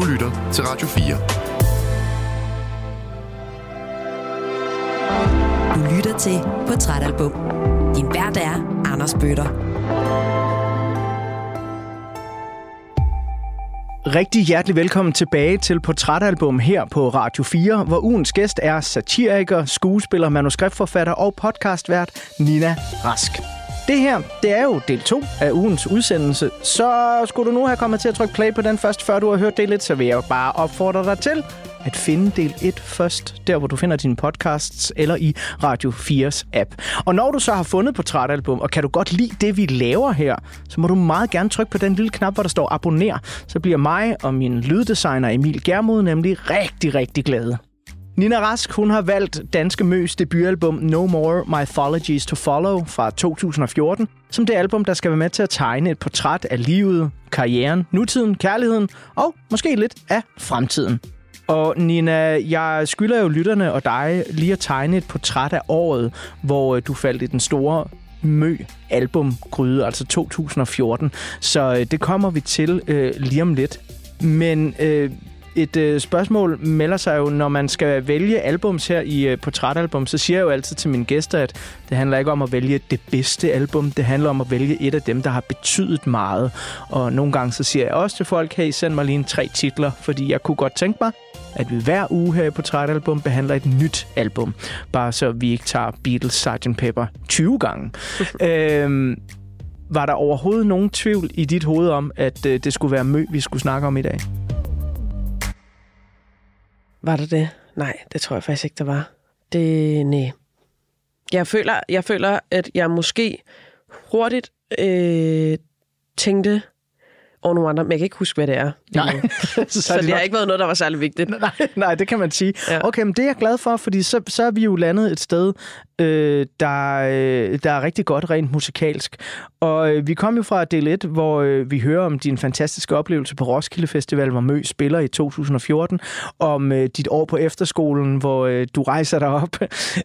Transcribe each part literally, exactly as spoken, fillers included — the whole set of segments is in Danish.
Du lytter til Radio fire. Du lytter til Portrætalbum. Din vært er Anders Bøtter. Rigtig hjertelig velkommen tilbage til Portrætalbum her på Radio fire, hvor ugens gæst er satiriker, skuespiller, manuskriptforfatter og podcastvært Nina Rask. Det her, det er jo del to af ugens udsendelse, så skulle du nu have kommet til at trykke play på den først, før du har hørt del et, så vil jeg bare opfordre dig til at finde del et først, der hvor du finder dine podcasts eller i Radio fires app. Og når du så har fundet Portrætalbum, og kan du godt lide det, vi laver her, så må du meget gerne trykke på den lille knap, hvor der står abonner, så bliver mig og min lyddesigner Emil Germod nemlig rigtig, rigtig glade. Nina Rask, hun har valgt Danske Møs debutalbum No Mythologies to Follow fra to tusind og fjorten, som det album, der skal være med til at tegne et portræt af livet, karrieren, nutiden, kærligheden og måske lidt af fremtiden. Og Nina, jeg skylder jo lytterne og dig lige at tegne et portræt af året, hvor du faldt i den store Mø-albumgryde, altså to tusind og fjorten. Så det kommer vi til øh, lige om lidt. Men øh, et øh, spørgsmål melder sig jo, når man skal vælge albums her i øh, Portrætalbum, så siger jeg jo altid til mine gæster, at det handler ikke om at vælge det bedste album, det handler om at vælge et af dem, der har betydet meget. Og nogle gange så siger jeg også til folk, hey, send mig lige en tre titler, fordi jeg kunne godt tænke mig, at vi hver uge her i Portrætalbum behandler et nyt album. Bare så vi ikke tager Beatles sergeant Pepper tyve gange. øhm, var der overhovedet nogen tvivl i dit hoved om, at øh, det skulle være Mø, vi skulle snakke om i dag? Var der det? Nej, det tror jeg faktisk ikke, der var. Det, nej. Jeg føler, jeg føler, at jeg måske hurtigt øh, tænkte over nogle andre, men jeg kan ikke huske, hvad det er. Nej. så det, så det har ikke været noget, der var særlig vigtigt. Nej, nej, det kan man sige. Ja. Okay, men det er jeg glad for, fordi så, så er vi jo landet et sted, øh, der, øh, der er rigtig godt rent musikalsk. Og øh, vi kom jo fra del et, hvor øh, vi hører om din fantastiske oplevelse på Roskilde Festival, hvor Mø spiller i to tusind og fjorten, om øh, dit år på efterskolen, hvor øh, du rejser dig op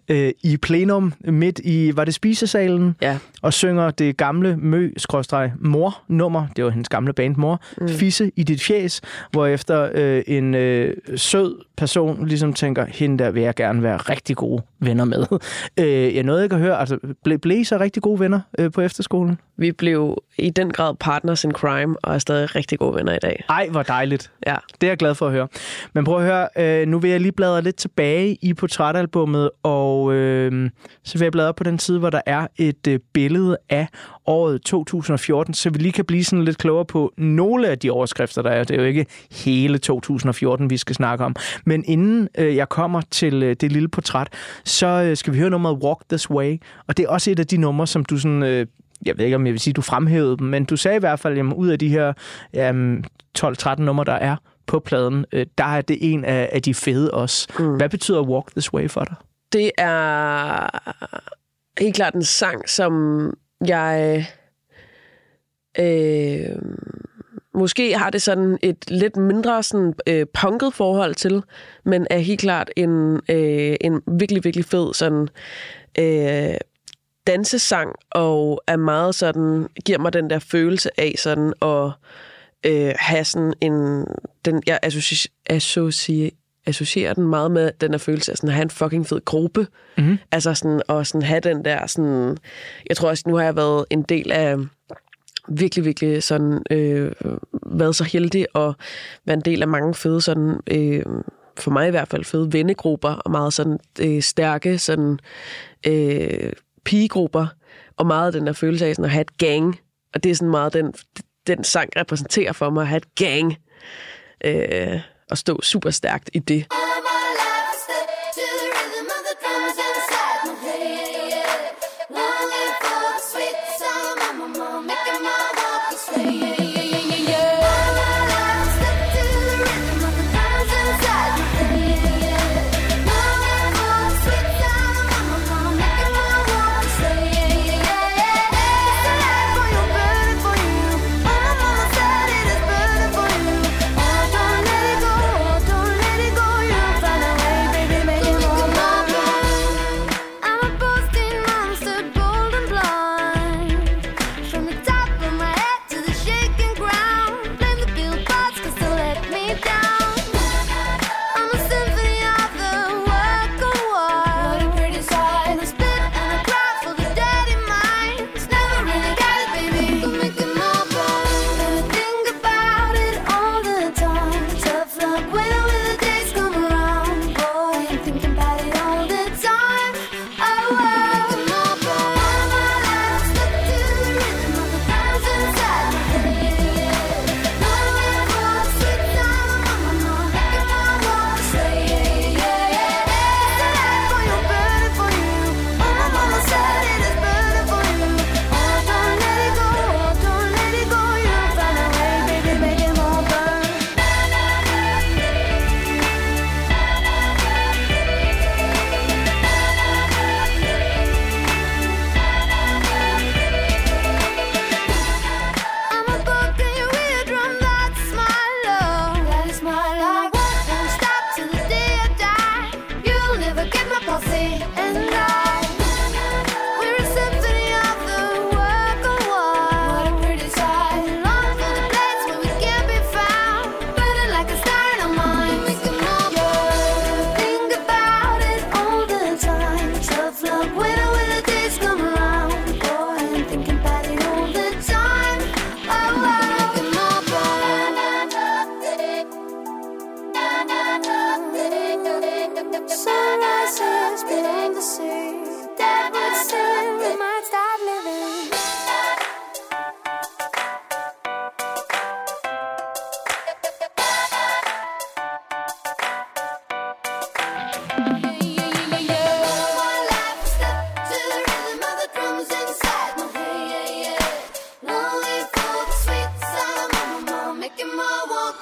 øh, i plenum midt i, var det spisesalen? Ja. Og synger det gamle Mø-mor-nummer, det var hendes gamle bandmor, mm. Fisse i dit fjæs, hvorefter øh, en øh, sød person ligesom tænker, hende der vil jeg gerne være rigtig gode venner med. øh, jeg nåede ikke at høre, altså ble, blev I så rigtig gode venner øh, på efterskolen? Vi blev i den grad partners in crime, og er stadig rigtig gode venner i dag. Ej, hvor dejligt. Ja. Det er jeg glad for at høre. Men prøv at høre, øh, nu vil jeg lige bladre lidt tilbage i portrætalbummet, og øh, så vil jeg bladre på den side, hvor der er et øh, billede af året to tusind og fjorten, så vi lige kan blive sådan lidt klogere på nogle af de overskrifter, der er. Det er jo ikke hele to tusind og fjorten, vi skal snakke om. Men inden øh, jeg kommer til øh, det lille portræt, så øh, skal vi høre nummeret Walk This Way, og det er også et af de numre, som du sådan... Øh, jeg ved ikke, om jeg vil sige, at du fremhævede dem, men du sagde i hvert fald, at ud af de her jamen, tolv tretten numre, der er på pladen, der er det en af, af de fede også. Mm. Hvad betyder Walk This Way for dig? Det er helt klart en sang, som jeg øh, måske har det sådan et lidt mindre sådan, øh, punket forhold til, men er helt klart en, øh, en virkelig, virkelig fed sådan... Øh, dansesang, og er meget sådan, giver mig den der følelse af sådan, og øh, have sådan en, den, jeg associer, associer, associerer den meget med den der følelse af sådan, at have en fucking fed gruppe, mm-hmm. altså sådan, og sådan have den der sådan, jeg tror også, nu har jeg været en del af, virkelig, virkelig sådan, øh, været så heldig, og været en del af mange fede sådan, øh, for mig i hvert fald, fede vennegrupper, og meget sådan øh, stærke sådan, øh, pigegrupper, og meget den der følelse af sådan at have et gang. Og det er sådan meget den, den sang repræsenterer for mig, at have et gang. Øh, og stå super stærkt i det. Taking my walk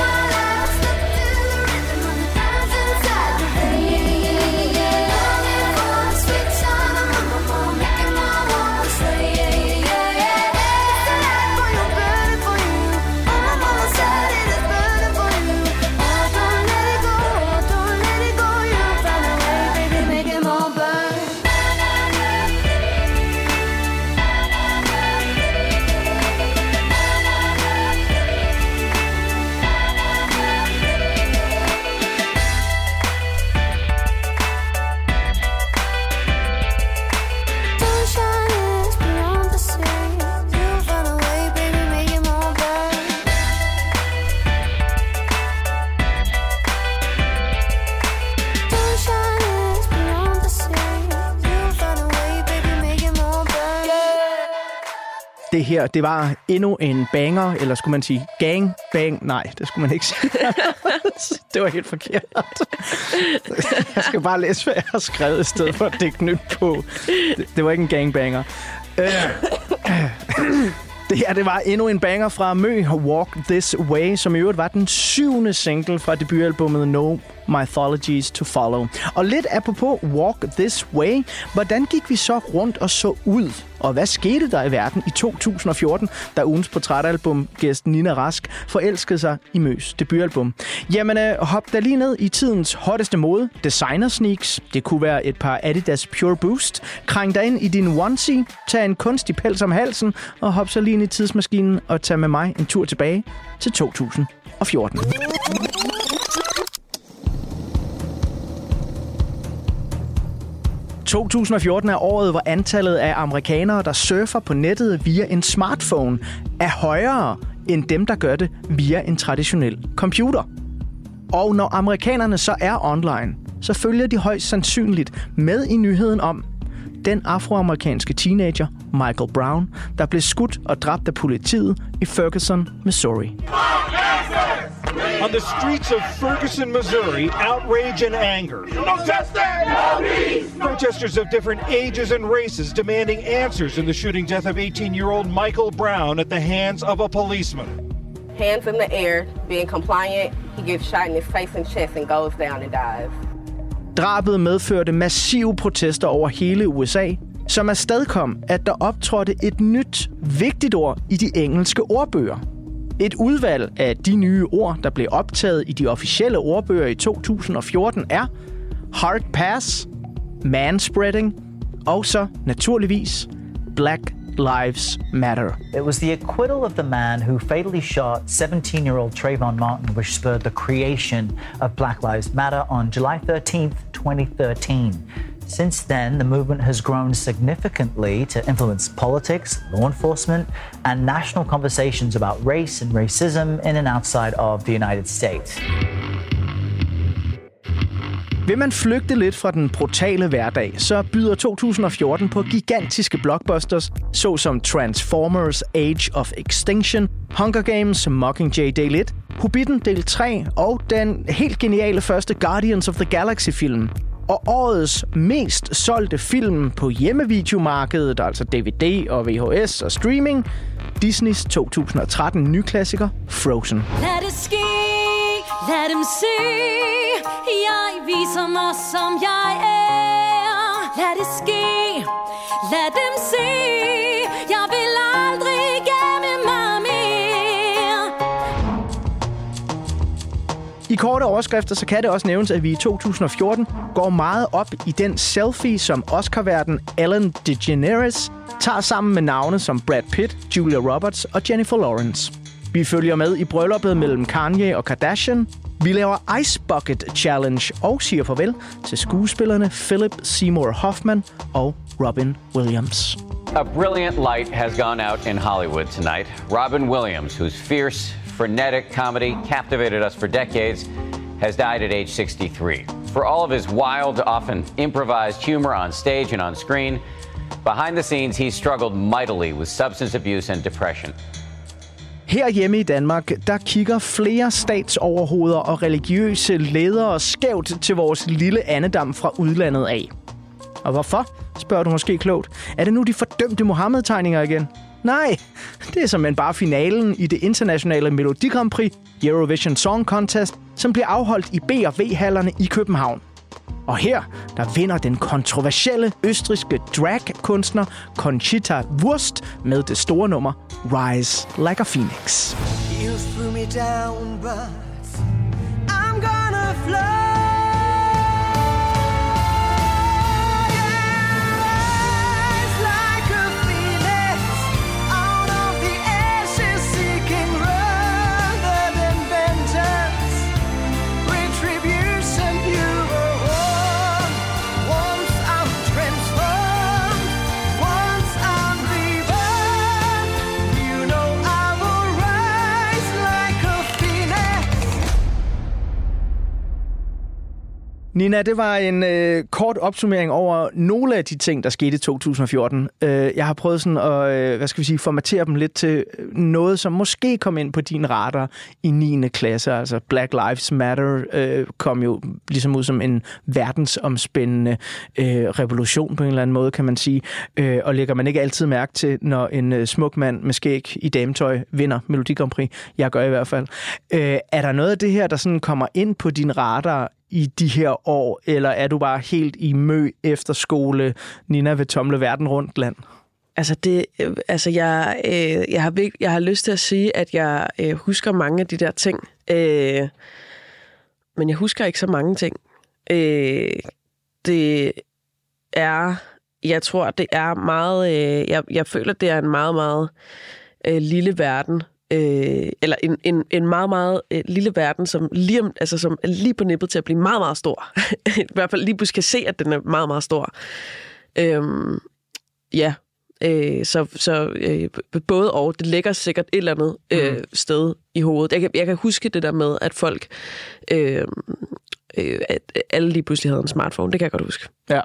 my life stuck to the rhythm and the times inside the rain, yeah, yeah, yeah, yeah. Longing for a sweet song, I'm on my phone, making my walk this way, yeah, yeah, yeah, yeah. It's a light for you, burning for you. On my mama's side, it is burning for you. Oh, don't let it go, oh, don't let it go. You found a way, baby, make it more burn. Det her, det var endnu en banger, eller skulle man sige gang bang? Nej, det skulle man ikke sige. Det var helt forkert. Jeg skal bare læse, hvad jeg har skrevet i stedet for at dække nyt på. Det var ikke en gangbanger. Det her, det var endnu en banger fra Mø, Walk This Way, som i øvrigt var den syvende single fra debutalbummet No Mythologies to Follow. Og lidt apropos Walk This Way, hvordan gik vi så rundt og så ud? Og hvad skete der i verden i to tusind og fjorten, da ugens portrætalbum-gæst Nina Rask forelskede sig i Møs debutalbum? Jamen, øh, hop da lige ned i tidens hotteste mode, designer sneaks. Det kunne være et par Adidas Pure Boost. Kræng dig ind i din onesie, tag en kunstig pels om halsen, og hop så lige ind i tidsmaskinen og tag med mig en tur tilbage til to tusind og fjorten. to tusind og fjorten er året, hvor antallet af amerikanere, der surfer på nettet via en smartphone, er højere end dem, der gør det via en traditionel computer. Og når amerikanerne så er online, så følger de højst sandsynligt med i nyheden om den afroamerikanske teenager Michael Brown, der blev skudt og dræbt af politiet i Ferguson, Missouri. On the streets of Ferguson, Missouri, outrage and anger. Protesters of different ages and races demanding answers in the shooting death of eighteen-year-old Michael Brown at the hands of a policeman. Hands in the air, being compliant, he gets shot in his face and chest and goes down and dies. Drabet medførte massive protester over hele U S A, som afstedkom, at der optrådte et nyt, vigtigt ord i de engelske ordbøger. Et udvalg af de nye ord, der blev optaget i de officielle ordbøger i to tusind og fjorten, er hard pass, manspreading og så naturligvis Black Lives Matter. It was the acquittal of the man who fatally shot seventeen-year-old Trayvon Martin, which spurred the creation of Black Lives Matter on July thirteenth, twenty thirteen. Since then, the movement has grown significantly to influence politics, law enforcement, and national conversations about race and racism in and outside of the United States. Vil man flygte lidt fra den brutale hverdag, så byder to tusind og fjorten på gigantiske blockbusters, såsom Transformers Age of Extinction, Hunger Games Mockingjay del et, Hobbitten del tre og den helt geniale første Guardians of the Galaxy-film. Og årets mest solgte film på hjemmevideomarkedet, altså D V D og V H S og streaming, Disneys to tusind og tretten nyklassiker Frozen. Lad det ske, lad dem se, jeg viser mig som jeg er. Lad det ske, lad dem se, jeg vil aldrig gemme mig mere. I korte overskrifter så kan det også nævnes, at vi i to tusind og fjorten går meget op i den selfie, som Oscar-værten Ellen DeGeneres tager sammen med navne som Brad Pitt, Julia Roberts og Jennifer Lawrence. Vi følger med i brylluppet mellem Kanye og Kardashian. Vi laver Ice Bucket Challenge og siger farvel til skuespillerne Philip Seymour Hoffman og Robin Williams. A brilliant light has gone out in Hollywood tonight. Robin Williams, whose fierce, frenetic comedy captivated us for decades, has died at age sixty-three. For all of his wild, often improvised humor on stage and on screen, behind the scenes he struggled mightily with substance abuse and depression. Herhjemme i Danmark, der kigger flere statsoverhoveder og religiøse ledere skævt til vores lille andedam fra udlandet af. Og hvorfor, spørger du måske klogt, er det nu de fordømte Mohammed-tegninger igen? Nej, det er simpelthen bare finalen i det internationale Melodi Grand Prix, Eurovision Song Contest, som bliver afholdt i B- og V-hallerne i København. Og her, der vinder den kontroversielle østrigske dragkunstner Conchita Wurst med det store nummer Rise Like a Phoenix. You threw me down, but I'm gonna fly. Nina, det var en øh, kort opsummering over nogle af de ting, der skete i to tusind og fjorten. Øh, jeg har prøvet sådan at øh, hvad skal vi sige, formatere dem lidt til noget, som måske kom ind på din radar i niende klasse. Altså Black Lives Matter øh, kom jo ligesom ud som en verdensomspændende øh, revolution på en eller anden måde, kan man sige. Øh, og lægger man ikke altid mærke til, når en øh, smuk mand med skæg i dametøj vinder Melodi Grand Prix. Jeg gør i hvert fald. Øh, er der noget af det her, der sådan kommer ind på din radar i de her år, eller er du bare helt i Mø efter skole, Nina ved tomle verden rundt land? Altså det, altså jeg, øh, jeg har jeg har lyst til at sige, at jeg øh, husker mange af de der ting, øh, men jeg husker ikke så mange ting. Øh, det er, jeg tror, det er meget, øh, jeg, jeg føler, det er en meget meget øh, lille verden. Øh, eller en, en, en meget, meget øh, lille verden, som lige, om, altså, som er lige på nippet til at blive meget, meget stor. I hvert fald lige pludselig kan se, at den er meget, meget stor. Øhm, ja, øh, så, så øh, både og. Det ligger sikkert et eller andet øh, mm. sted i hovedet. Jeg kan, jeg kan huske det der med, at folk... Øh, at alle lige pludselig havde en smartphone. Det kan jeg godt huske. Ja.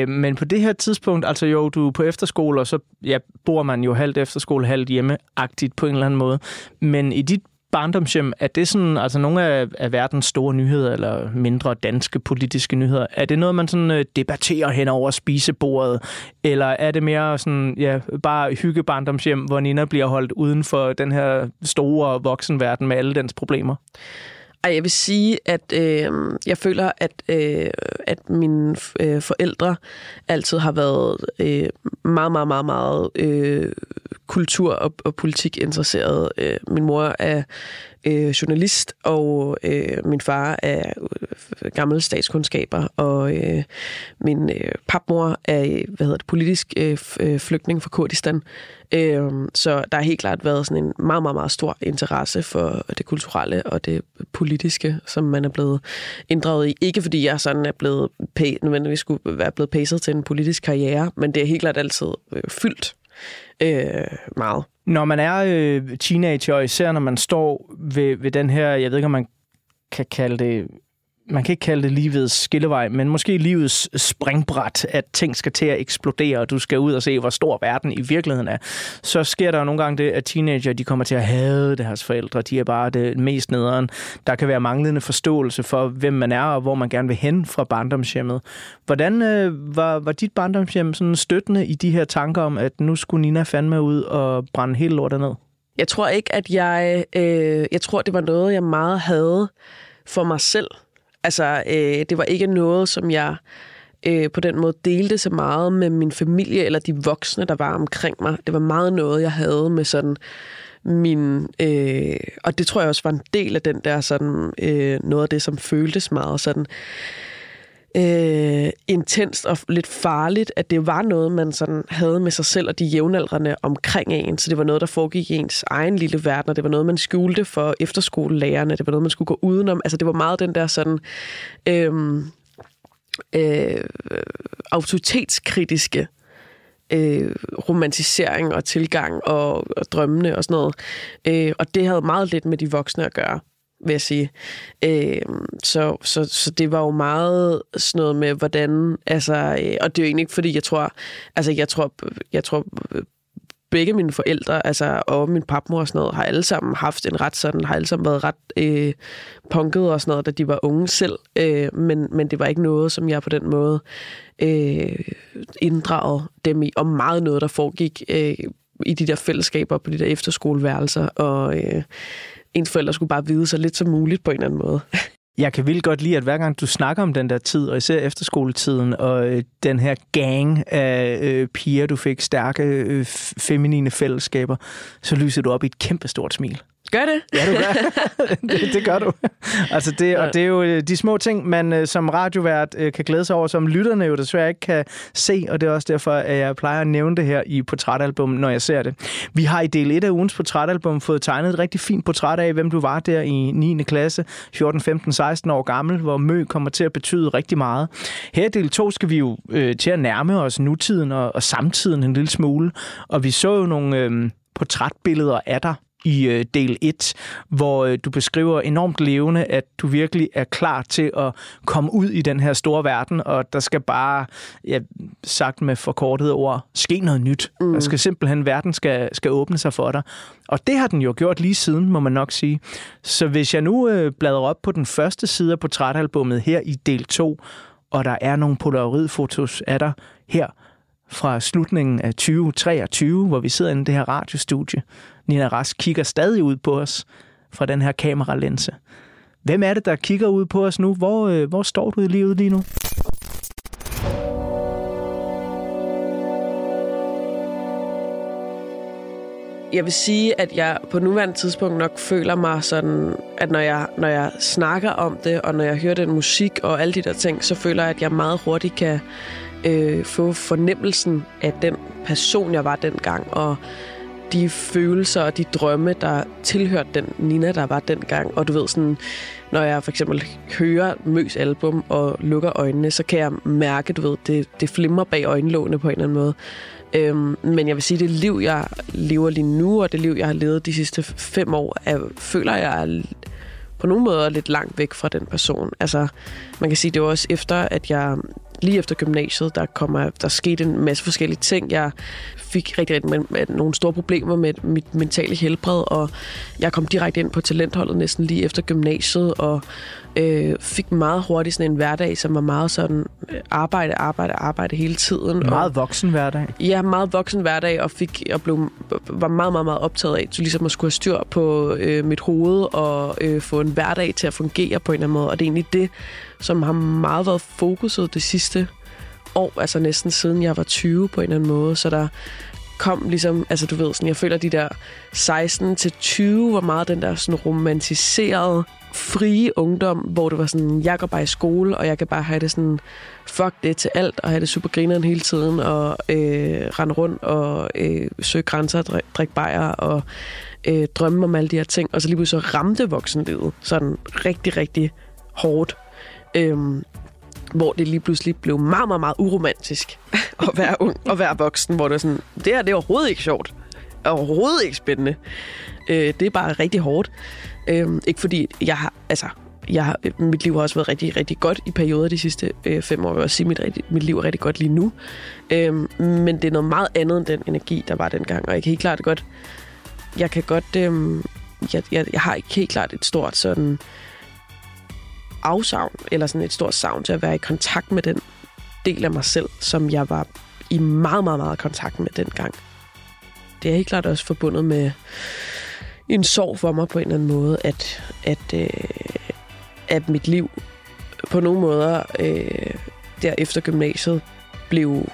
Øh, men på det her tidspunkt, altså jo, du er på efterskole, og så ja, bor man jo halvt efterskole, halvt hjemmeagtigt på en eller anden måde. Men i dit barndomshjem, er det sådan, altså nogle af, af verdens store nyheder, eller mindre danske politiske nyheder, er det noget, man sådan debatterer hen over spisebordet? Eller er det mere sådan, ja, bare hygge barndomshjem, hvor Nina bliver holdt uden for den her store voksenverden med alle dens problemer? Ej, jeg vil sige, at øh, jeg føler, at, øh, at mine øh, forældre altid har været øh, meget, meget, meget, meget øh, kultur- og, og politik interesseret. Øh, min mor er øh, journalist, og øh, min far er øh, gammel statskundskaber, og øh, min øh, papmor er hvad hedder det, politisk øh, flygtning fra Kurdistan. Øh, så der har helt klart været sådan en meget, meget, meget stor interesse for det kulturelle og det politiske, som man er blevet inddraget i. Ikke fordi jeg sådan er blevet pæ- nødvendigvis skulle være blevet pacet til en politisk karriere, men det er helt klart altid øh, fyldt øh, meget. Når man er øh, teenager, og især når man står ved, ved den her, jeg ved ikke, om man kan kalde det, man kan ikke kalde det livets skillevej, men måske livets springbræt, at ting skal til at eksplodere, og du skal ud og se, hvor stor verden i virkeligheden er. Så sker der nogle gange det, at teenager, de kommer til at hade deres forældre. De er bare det mest nederen. Der kan være manglende forståelse for, hvem man er, og hvor man gerne vil hen fra barndomshjemmet. Hvordan øh, var, var dit barndomshjem sådan støttende i de her tanker om, at nu skulle Nina fandme ud og brænde hele lortet ned? Jeg tror ikke, at jeg... Øh, jeg tror, det var noget, jeg meget havde for mig selv. Altså, øh, det var ikke noget, som jeg øh, på den måde delte så meget med min familie eller de voksne, der var omkring mig. Det var meget noget, jeg havde med sådan min... Øh, og det tror jeg også var en del af den der sådan... Øh, noget af det, som føltes meget sådan... Øh, intenst og lidt farligt, at det var noget, man sådan havde med sig selv og de jævnaldrende omkring en. Så det var noget, der foregik i ens egen lille verden, og det var noget, man skjulte for efterskolelærerne. Det var noget, man skulle gå udenom. Altså, det var meget den der sådan øh, øh, autoritetskritiske øh, romantisering og tilgang og, og drømmene og sådan noget. Øh, og det havde meget lidt med de voksne at gøre, vil jeg sige. Øh, så, så, så det var jo meget sådan noget med, hvordan... Altså, øh, og det er jo egentlig ikke, fordi jeg tror... Altså, jeg tror, jeg tror begge mine forældre, altså, og min papmor og sådan noget, har alle sammen haft en ret sådan... Har alle sammen været ret øh, punket og sådan noget, da de var unge selv. Øh, men, men det var ikke noget, som jeg på den måde øh, inddragede dem i. Og meget noget, der foregik... Øh, i de der fællesskaber på de der efterskoleværelser, og øh, ens forældre skulle bare vide så lidt som muligt på en eller anden måde. Jeg kan vildt godt lide, at hver gang du snakker om den der tid, og især efterskoletiden, og øh, den her gang af øh, piger, du fik stærke øh, feminine fællesskaber, så lyser du op i et kæmpestort smil. Gør det? Ja, du gør. det, det gør du. Altså det, og det er jo de små ting, man som radiovært kan glæde sig over, som lytterne jo desværre ikke kan se, og det er også derfor, at jeg plejer at nævne det her i portrætalbum, når jeg ser det. Vi har i del et af ugens portrætalbum fået tegnet et rigtig fint portræt af, hvem du var der i niende klasse, fjorten, femten, seksten år gammel, hvor Mø kommer til at betyde rigtig meget. Her i del to skal vi jo øh, til at nærme os nutiden og, og samtiden en lille smule, og vi så jo nogle øh, portrætbilleder af dig i del et, hvor du beskriver enormt levende, at du virkelig er klar til at komme ud i den her store verden, og der skal bare, ja, sagt med forkortede ord, ske noget nyt. Mm. Der skal simpelthen, verden skal, skal åbne sig for dig. Og det har den jo gjort lige siden, må man nok sige. Så hvis jeg nu øh, bladrer op på den første side af portrætalbummet her i del to, og der er nogle polaroidfotos af dig her fra slutningen af tyve treogtyve, hvor vi sidder inde i det her radiostudie. Nina Rask kigger stadig ud på os fra den her kameralinse. Hvem er det, der kigger ud på os nu? Hvor, øh, hvor står du i livet lige nu? Jeg vil sige, at jeg på nuværende tidspunkt nok føler mig sådan, at når jeg, når jeg snakker om det, og når jeg hører den musik og alle de der ting, så føler jeg, at jeg meget hurtigt kan øh, få fornemmelsen af den person, jeg var dengang, og de følelser og de drømme, der tilhørte den Nina, der var dengang. Og du ved sådan, når jeg for eksempel hører Møs album og lukker øjnene, så kan jeg mærke, du ved, det, det flimrer bag øjenlågene på en eller anden måde. Øhm, men jeg vil sige, det liv, jeg lever lige nu, og det liv, jeg har levet de sidste fem år, er, føler jeg på nogle måder lidt langt væk fra den person. Altså, man kan sige, det var også efter, at jeg... Lige efter gymnasiet, der, kom, der skete en masse forskellige ting. Jeg fik rigtig, rigtig med nogle store problemer med mit mentale helbred, og jeg kom direkte ind på talentholdet næsten lige efter gymnasiet, og øh, fik meget hurtigt sådan en hverdag, som var meget sådan arbejde, arbejde, arbejde hele tiden. Meget og, voksen hverdag. Ja, meget voksen hverdag, og, fik, og blev, var meget, meget, meget optaget af, så ligesom at skulle have styr på øh, mit hoved, og øh, få en hverdag til at fungere på en eller anden måde, og det er egentlig det, som har meget været fokuset det sidste år, altså næsten siden jeg var tyve på en eller anden måde, så der kom ligesom, altså du ved, sådan, jeg føler de der seksten til tyve var meget den der sådan romantiserede, frie ungdom, hvor det var sådan, jeg går bare i skole, og jeg kan bare have det sådan, fuck det til alt, og have det supergrineren hele tiden, og øh, rende rundt, og øh, søge grænser, drik, drikke bajer, og øh, drømme om alle de her ting, og så lige pludselig så ramte voksenlivet sådan rigtig, rigtig hårdt. Øhm, hvor det lige pludselig blev meget, meget, meget uromantisk at være ung og være voksen, hvor det var sådan, det her det er overhovedet ikke sjovt, overhovedet ikke spændende. Øh, det er bare rigtig hårdt. Øh, ikke fordi, jeg har, altså, jeg har, mit liv har også været rigtig, rigtig godt i perioder de sidste øh, fem år, jeg vil også sige, mit, mit liv er rigtig godt lige nu. Øh, men det er noget meget andet end den energi, der var dengang, og jeg kan helt klart godt, jeg kan godt, øh, jeg, jeg, jeg har ikke helt klart et stort sådan, afsavn, eller sådan et stort savn til at være i kontakt med den del af mig selv, som jeg var i meget, meget, meget kontakt med dengang. Det er helt klart også forbundet med en sorg for mig på en eller anden måde, at, at, øh, at mit liv på nogle måder øh, der efter gymnasiet blev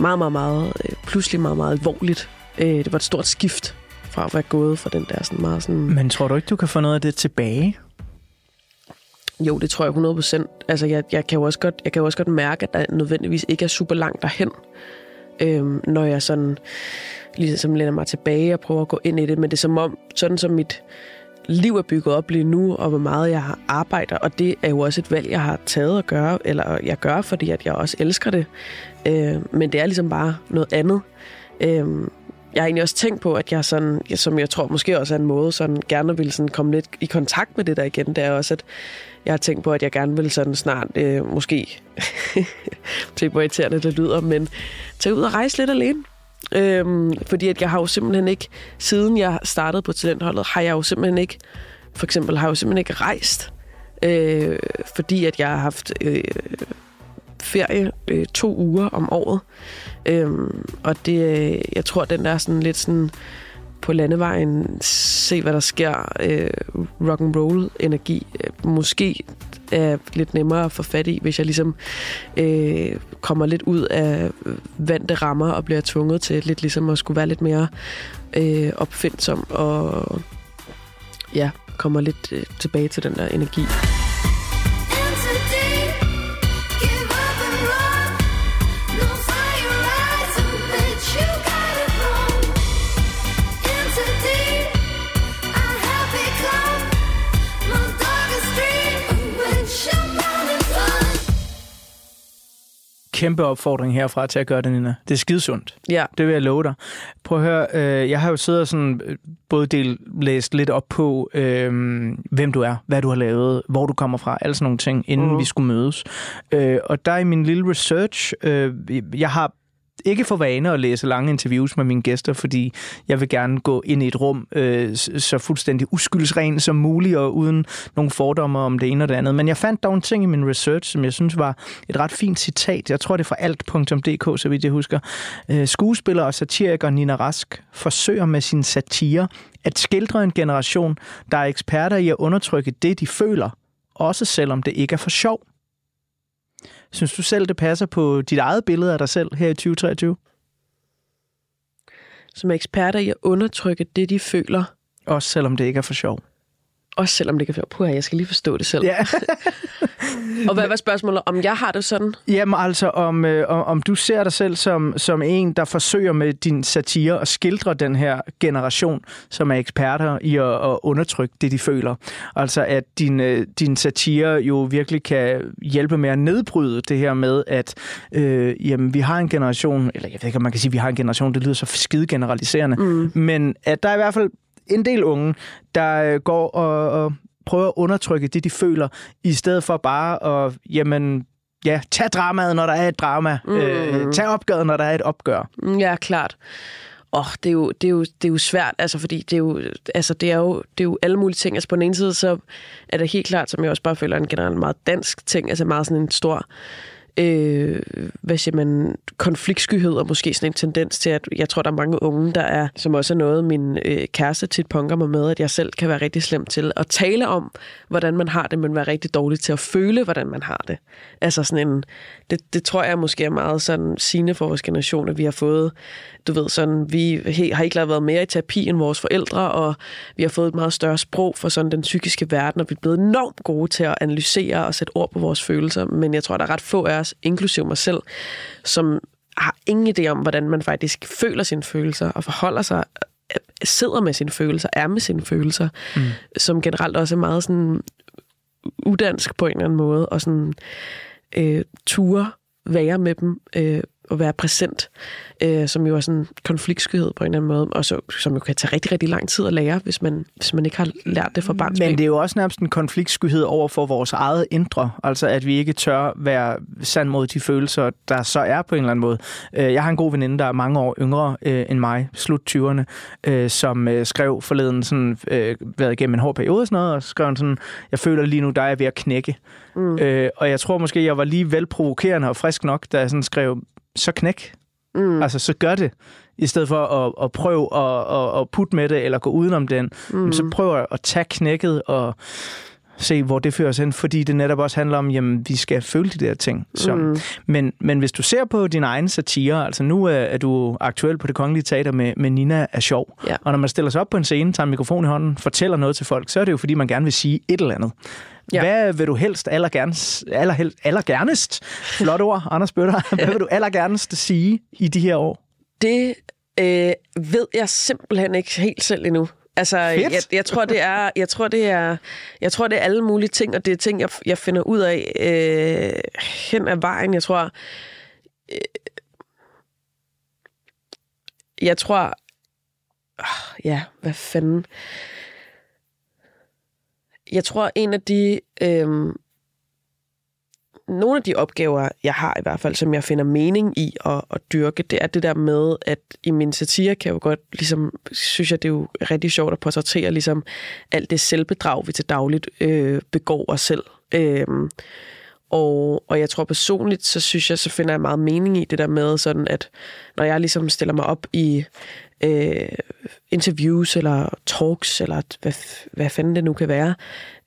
meget, meget, meget, øh, pludselig meget, meget alvorligt. Øh, det var et stort skift fra at være gået fra den der sådan meget sådan... Men tror du ikke, du kan få noget af det tilbage? Jo, det tror jeg hundrede procent. Altså, jeg, jeg, kan jo også godt, jeg kan jo også godt mærke, at der nødvendigvis ikke er super langt derhen, øhm, når jeg sådan ligesom læner mig tilbage og prøver at gå ind i det. Men det er som om, sådan som mit liv er bygget op lige nu, og hvor meget jeg arbejder, og det er jo også et valg, jeg har taget at gøre, eller jeg gør, fordi at jeg også elsker det. Øhm, men det er ligesom bare noget andet. Øhm, Jeg har egentlig også tænkt på, at jeg sådan, som jeg tror måske også er en måde, sådan gerne vil sådan komme lidt i kontakt med det der igen. Det er også, at jeg har tænkt på, at jeg gerne vil sådan snart, øh, måske, det er irriterende, det lyder, men tage ud og rejse lidt alene. Øhm, fordi at jeg har jo simpelthen ikke, siden jeg startede på talentholdet, har jeg jo simpelthen ikke, for eksempel har jeg jo simpelthen ikke rejst. Øh, fordi at jeg har haft... Øh, ferie øh, to uger om året. Øhm, og det, jeg tror, den der sådan lidt sådan på landevejen, se hvad der sker, øh, rock'n'roll energi, øh, måske er lidt nemmere at få fat i, hvis jeg ligesom øh, kommer lidt ud af vante rammer og bliver tvunget til lidt ligesom at skulle være lidt mere øh, opfindsom og ja, kommer lidt øh, tilbage til den der energi. Kæmpe opfordring herfra til at gøre det, Nina. Det er skidesundt. Ja. Det vil jeg love dig. Prøv at høre, øh, jeg har jo siddet og sådan, både del, læst lidt op på, øh, hvem du er, hvad du har lavet, hvor du kommer fra, alle sådan nogle ting, inden uh-huh. vi skulle mødes. Øh, og der i min lille research, øh, jeg har ikke for vane at læse lange interviews med mine gæster, fordi jeg vil gerne gå ind i et rum øh, så fuldstændig uskyldsren som muligt, og uden nogle fordomme om det ene og det andet. Men jeg fandt dog en ting i min research, som jeg synes var et ret fint citat. Jeg tror, det er fra alt punktum d k, så vidt jeg husker. Skuespiller og satiriker Nina Rask forsøger med sin satire at skildre en generation, der er eksperter i at undertrykke det, de føler, også selvom det ikke er for sjov. Synes du selv, det passer på dit eget billede af dig selv her i tyve treogtyve? Som eksperter i at undertrykke det, de føler. Også selvom det ikke er for sjov. Også selvom det ikke er for sjov. Puh, jeg skal lige forstå det selv. Ja. Og hvad var spørgsmålet? Om jeg har det sådan? Jamen altså, om, øh, om du ser dig selv som, som en, der forsøger med din satire at skildre den her generation, som er eksperter i at, at undertrykke det, de føler. Altså, at din, øh, din satire jo virkelig kan hjælpe med at nedbryde det her med, at øh, jamen, vi har en generation, eller jeg ved ikke, om man kan sige, at vi har en generation, det lyder så skide generaliserende, mm. men at der er i hvert fald en del unge, der går og, og prøver at undertrykke det, de føler, i stedet for bare at, jamen, ja, tage dramaet, når der er et drama. Mm. Øh, tage opgøret, når der er et opgør. Ja, klart. Åh, oh, det, det, det er jo svært, altså, fordi det er jo, altså, det er jo, det er jo alle mulige ting. Altså, på den ene side, så er det helt klart, som jeg også bare føler, en generelt meget dansk ting, altså meget sådan en stor Øh, hvad siger man, konfliktskyhed og måske sådan en tendens til, at jeg tror, der er mange unge, der er, som også er noget, min øh, kæreste tit punker mig med, at jeg selv kan være rigtig slem til at tale om, hvordan man har det, men være rigtig dårlig til at føle, hvordan man har det. Altså sådan en, det, det tror jeg måske er meget sådan sigende for vores generation, at vi har fået, du ved sådan, vi he, har ikke været mere i terapi end vores forældre, og vi har fået et meget større sprog for sådan den psykiske verden, og vi er blevet enormt gode til at analysere og sætte ord på vores følelser, men jeg tror, der er ret få af os, inklusive mig selv, som har ingen idé om, hvordan man faktisk føler sine følelser og forholder sig, sidder med sine følelser, er med sine følelser, mm. som generelt også er meget sådan udansk på en eller anden måde, og sådan øh, ture være med dem øh, og være præsent, øh, som jo er sådan konfliktskyhed på en eller anden måde, og så, som jo kan tage rigtig, rigtig lang tid at lære, hvis man, hvis man ikke har lært det fra barnsben. Men det er jo også nærmest en konfliktskyhed over for vores eget indre, altså at vi ikke tør være sand mod de følelser, der så er på en eller anden måde. Jeg har en god veninde, der er mange år yngre øh, end mig, slut tyverne, øh, som øh, skrev forleden, sådan, øh, været igennem en hård periode og sådan noget, og skrev sådan, jeg føler lige nu, der er jeg ved at knække. Mm. Øh, og jeg tror måske, jeg var lige vel provokerende og frisk nok, da jeg sådan skrev, så knæk. Mm. Altså, så gør det. I stedet for at, at prøve at, at, at putte med det, eller gå udenom den, mm. så prøv at tage knækket og se, hvor det fører os hen. Fordi det netop også handler om, jamen, vi skal føle de der ting. Så. Mm. Men, men hvis du ser på din egen satire, altså nu er, er du aktuel på Det Kongelige Teater med, med Nina er sjov. Ja. Og når man stiller sig op på en scene, tager en mikrofon i hånden, fortæller noget til folk, så er det jo, fordi man gerne vil sige et eller andet. Ja. Hvad vil du helst, allergernest, aller, allergernest, flot ord, Anders Bøtter, hvad vil du allergernest sige i de her år? Det øh, ved jeg simpelthen ikke helt selv endnu. Altså, jeg, jeg tror det er, jeg tror det er, jeg tror det er alle mulige ting, og det er ting, jeg, jeg finder ud af øh, hen ad vejen. Jeg tror, øh, jeg tror, øh, ja, hvad fanden. Jeg tror, en af de øh, nogle af de opgaver, jeg har i hvert fald, som jeg finder mening i at, at dyrke, det er det der med, at i min satire kan jeg jo godt, ligesom, synes jeg, det er jo rigtig sjovt at portrættere ligesom alt det selvbedrag, vi til dagligt øh, begår os selv. Øh, Og, og jeg tror personligt, så synes jeg, så finder jeg meget mening i det der med, sådan at når jeg ligesom stiller mig op i øh, interviews eller talks, eller hvad, hvad fanden det nu kan være,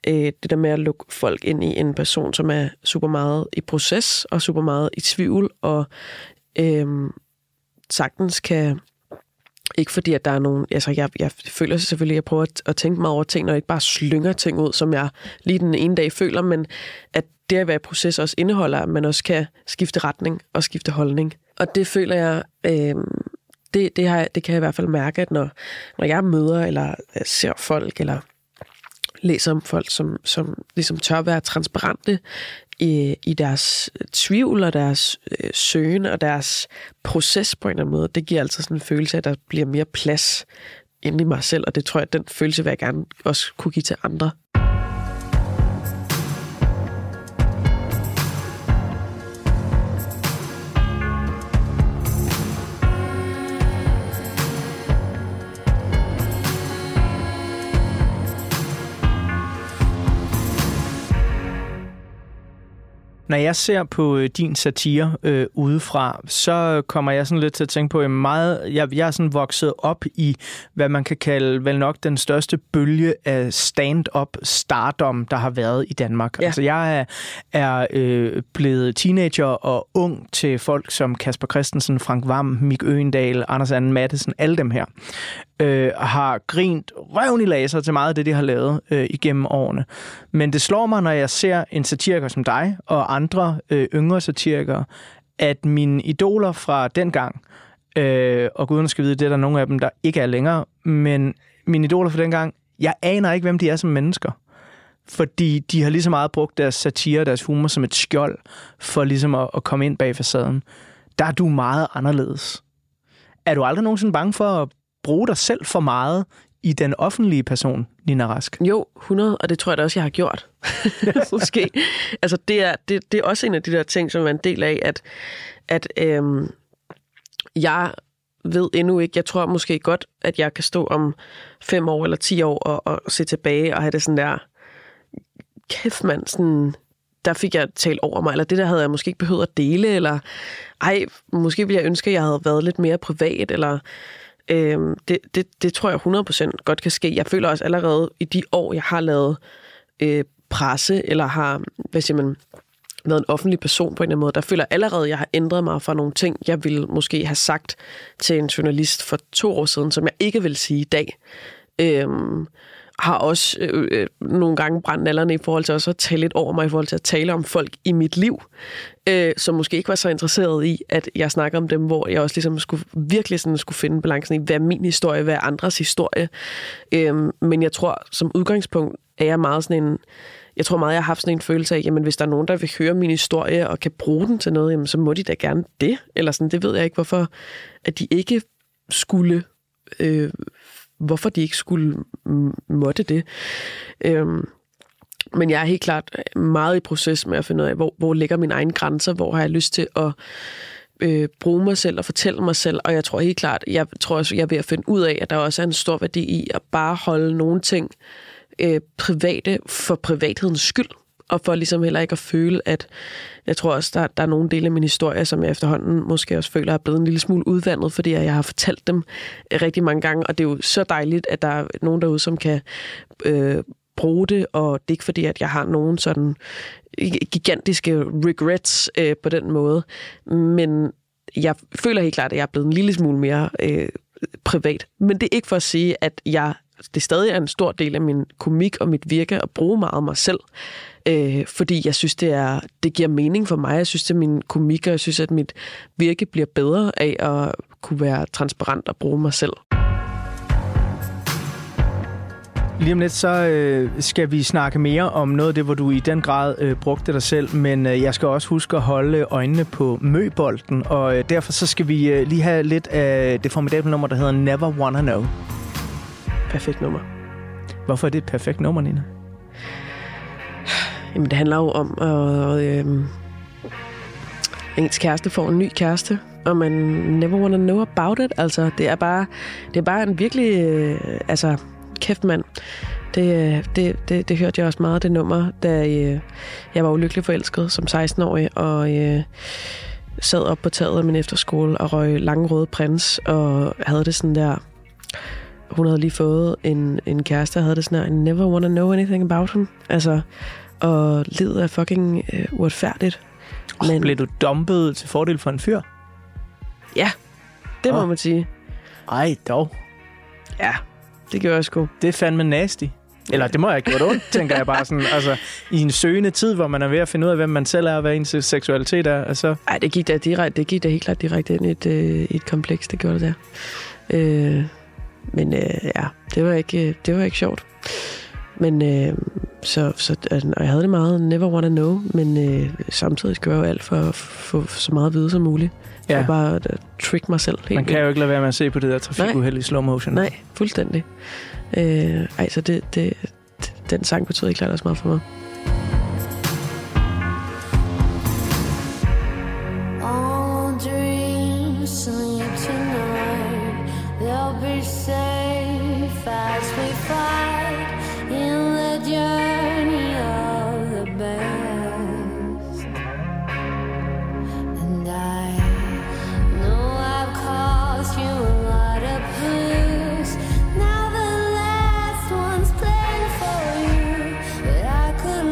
øh, det der med at lukke folk ind i en person, som er super meget i proces og super meget i tvivl, og øh, sagtens kan... Ikke fordi, at der er nogen... Altså, jeg, jeg føler selvfølgelig, at jeg prøver at, at tænke meget over ting, og ikke bare slynger ting ud, som jeg lige den ene dag føler, men at det at være i proces også indeholder, at man også kan skifte retning og skifte holdning. Og det føler jeg... Øh, det, det, har, det kan jeg i hvert fald mærke, at når, når jeg møder eller ser folk, eller læser om folk, som, som ligesom tør være transparente i, i deres tvivl og deres øh, søgen og deres proces på en eller anden måde, det giver altså sådan en følelse af, at der bliver mere plads inde i mig selv, og det tror jeg, at den følelse vil jeg gerne også kunne give til andre. Når jeg ser på din satire øh, udefra, så kommer jeg sådan lidt til at tænke på, at meget, jeg, jeg er sådan vokset op i, hvad man kan kalde vel nok den største bølge af stand-up stardom, der har været i Danmark. Ja. Altså jeg er, er øh, blevet teenager og ung til folk som Kasper Christensen, Frank Hvam, Mick Øgendahl, Anders Anne Mattesen, alle dem her, øh, har grint røven i laser til meget af det, de har lavet øh, igennem årene. Men det slår mig, når jeg ser en satiriker som dig og andre, andre øh, yngre satirikere, at mine idoler fra dengang, øh, og guderne skal vide, det er der nogle af dem, der ikke er længere, men mine idoler fra dengang, jeg aner ikke, hvem de er som mennesker. Fordi de har lige så meget brugt deres satire, deres humor som et skjold, for ligesom at, at komme ind bag facaden. Der er du meget anderledes. Er du aldrig nogensinde bange for at bruge dig selv for meget i den offentlige person, Nina Rask? Jo, hundrede, og det tror jeg da også, jeg har gjort. Måske. Altså, det er, det, det er også en af de der ting, som er en del af, at, at øhm, jeg ved endnu ikke, jeg tror måske godt, at jeg kan stå om fem år eller ti år og, og se tilbage og have det sådan der, kæft mand, sådan... der fik jeg talt over mig, eller det der havde jeg måske ikke behøvet at dele, eller ej, måske ville jeg ønske, at jeg havde været lidt mere privat, eller øhm, det, det, det tror jeg hundrede procent godt kan ske. Jeg føler også allerede i de år, jeg har lavet øh, presse, eller har, hvad siger man, været en offentlig person på en eller anden måde, der føler jeg allerede, at jeg har ændret mig fra nogle ting, jeg ville måske have sagt til en journalist for to år siden, som jeg ikke vil sige i dag. Øhm, har også øh, nogle gange brændt nallerne i forhold til også at tale lidt over mig, i forhold til at tale om folk i mit liv, øh, som måske ikke var så interesseret i, at jeg snakker om dem, hvor jeg også ligesom skulle, virkelig sådan skulle finde balancen i, hvad er min historie, hvad er andres historie. Øh, men jeg tror, som udgangspunkt er jeg meget sådan en, jeg tror meget, jeg har haft sådan en følelse af, jamen hvis der er nogen, der vil høre min historie og kan bruge den til noget, jamen så må de da gerne det. Eller sådan, det ved jeg ikke, hvorfor at de ikke skulle... Øh, hvorfor de ikke skulle måtte det. Øhm, men jeg er helt klart meget i proces med at finde ud af, hvor, hvor ligger mine egne grænser, hvor har jeg lyst til at øh, bruge mig selv og fortælle mig selv, og jeg tror helt klart, jeg tror også, jeg er ved at finde ud af, at der også er en stor værdi i at bare holde nogle ting øh, private for privathedens skyld, og for ligesom heller ikke at føle, at jeg tror også, der, der er nogle dele af min historie, som jeg efterhånden måske også føler er blevet en lille smule udvandet, fordi jeg har fortalt dem rigtig mange gange, og det er jo så dejligt, at der er nogen derude, som kan øh, bruge det, og det er ikke fordi, at jeg har nogen sådan gigantiske regrets øh, på den måde, men jeg føler helt klart, at jeg er blevet en lille smule mere øh, privat, men det er ikke for at sige, at jeg det stadig er en stor del af min komik og mit virke at bruge meget mig selv, øh, fordi jeg synes, det, er, det giver mening for mig. Jeg synes, det er min komik, og jeg synes, at mit virke bliver bedre af at kunne være transparent og bruge mig selv. Lige om lidt, så øh, skal vi snakke mere om noget af det, hvor du i den grad øh, brugte dig selv, men øh, jeg skal også huske at holde øjnene på møbolden, og øh, derfor så skal vi øh, lige have lidt af det formidable nummer, der hedder Never Wanna Know. Perfekt nummer. Hvorfor er det et perfekt nummer, Nina? Jamen, det handler jo om, at øh, ens kæreste får en ny kæreste, og man never wanna know about it. Altså, det er bare, det er bare en virkelig, øh, altså, kæft mand. Det, det, det, det hørte jeg også meget, det nummer, da øh, jeg var ulykkelig forelsket som seksten-årig, og øh, sad op på taget af min efterskole og røg Lange Røde Prins, og havde det sådan der... Hun havde lige fået en, en kæreste, der havde det sådan her, I never wanna know anything about him. Altså, og livet er fucking øh, uretfærdigt. Oh, men... Blev du dumpet til fordel for en fyr? Ja, det oh. må man sige. Ej, dog. Ja, det gjorde jeg sgu. Det er fandme nasty. Eller det må jeg have gjort ondt, tænker jeg bare sådan. Altså, i en søgende tid, hvor man er ved at finde ud af, hvem man selv er, og hvad ens seksualitet er. Og så... Ej, det gik da direkte, det gik da helt klart direkte ind i et, øh, et kompleks, det gjorde det der. Øh... Men øh, ja, det var ikke det var ikke sjovt. Men øh, så så og jeg havde det meget never wanna know, men øh, samtidig gør jeg jo alt for at få så meget at vide som muligt. Ja. Jeg bare at trick mig selv. Man kan jo ikke lade være med at se på det der trafikuheld i slow motion. Nej, fuldstændig. Øh, ej, så det, det den sang betyder ikke klart også meget for mig. Now the last one's playing for you, but I couldn't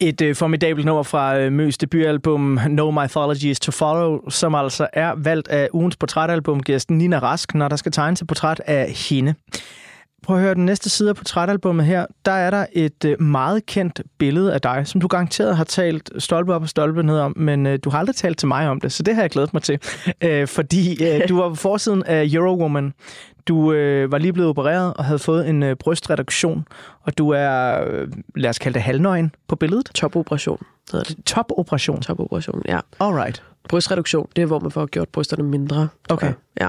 Et øh, formidabelt nummer fra øh, Møs debutalbum No Mythologies to Follow, som altså er valgt af ugens portrætalbumgæsten Nina Rask, når der skal tegnes et portræt af hende. Prøv at høre den næste side af portrætalbummet her. Der er der et øh, meget kendt billede af dig, som du garanteret har talt stolpe op og stolpe ned om, men øh, du har aldrig talt til mig om det, så det har jeg glædet mig til. Øh, fordi øh, du var på forsiden af Eurowoman. Du øh, var lige blevet opereret og havde fået en øh, brystreduktion, og du er, øh, lad os kalde det halvnøgen på billedet. Topoperation hedder det. Topoperation? Topoperation, ja. Alright. Brystreduktion, det er, hvor man får gjort brysterne mindre. Okay. Ja.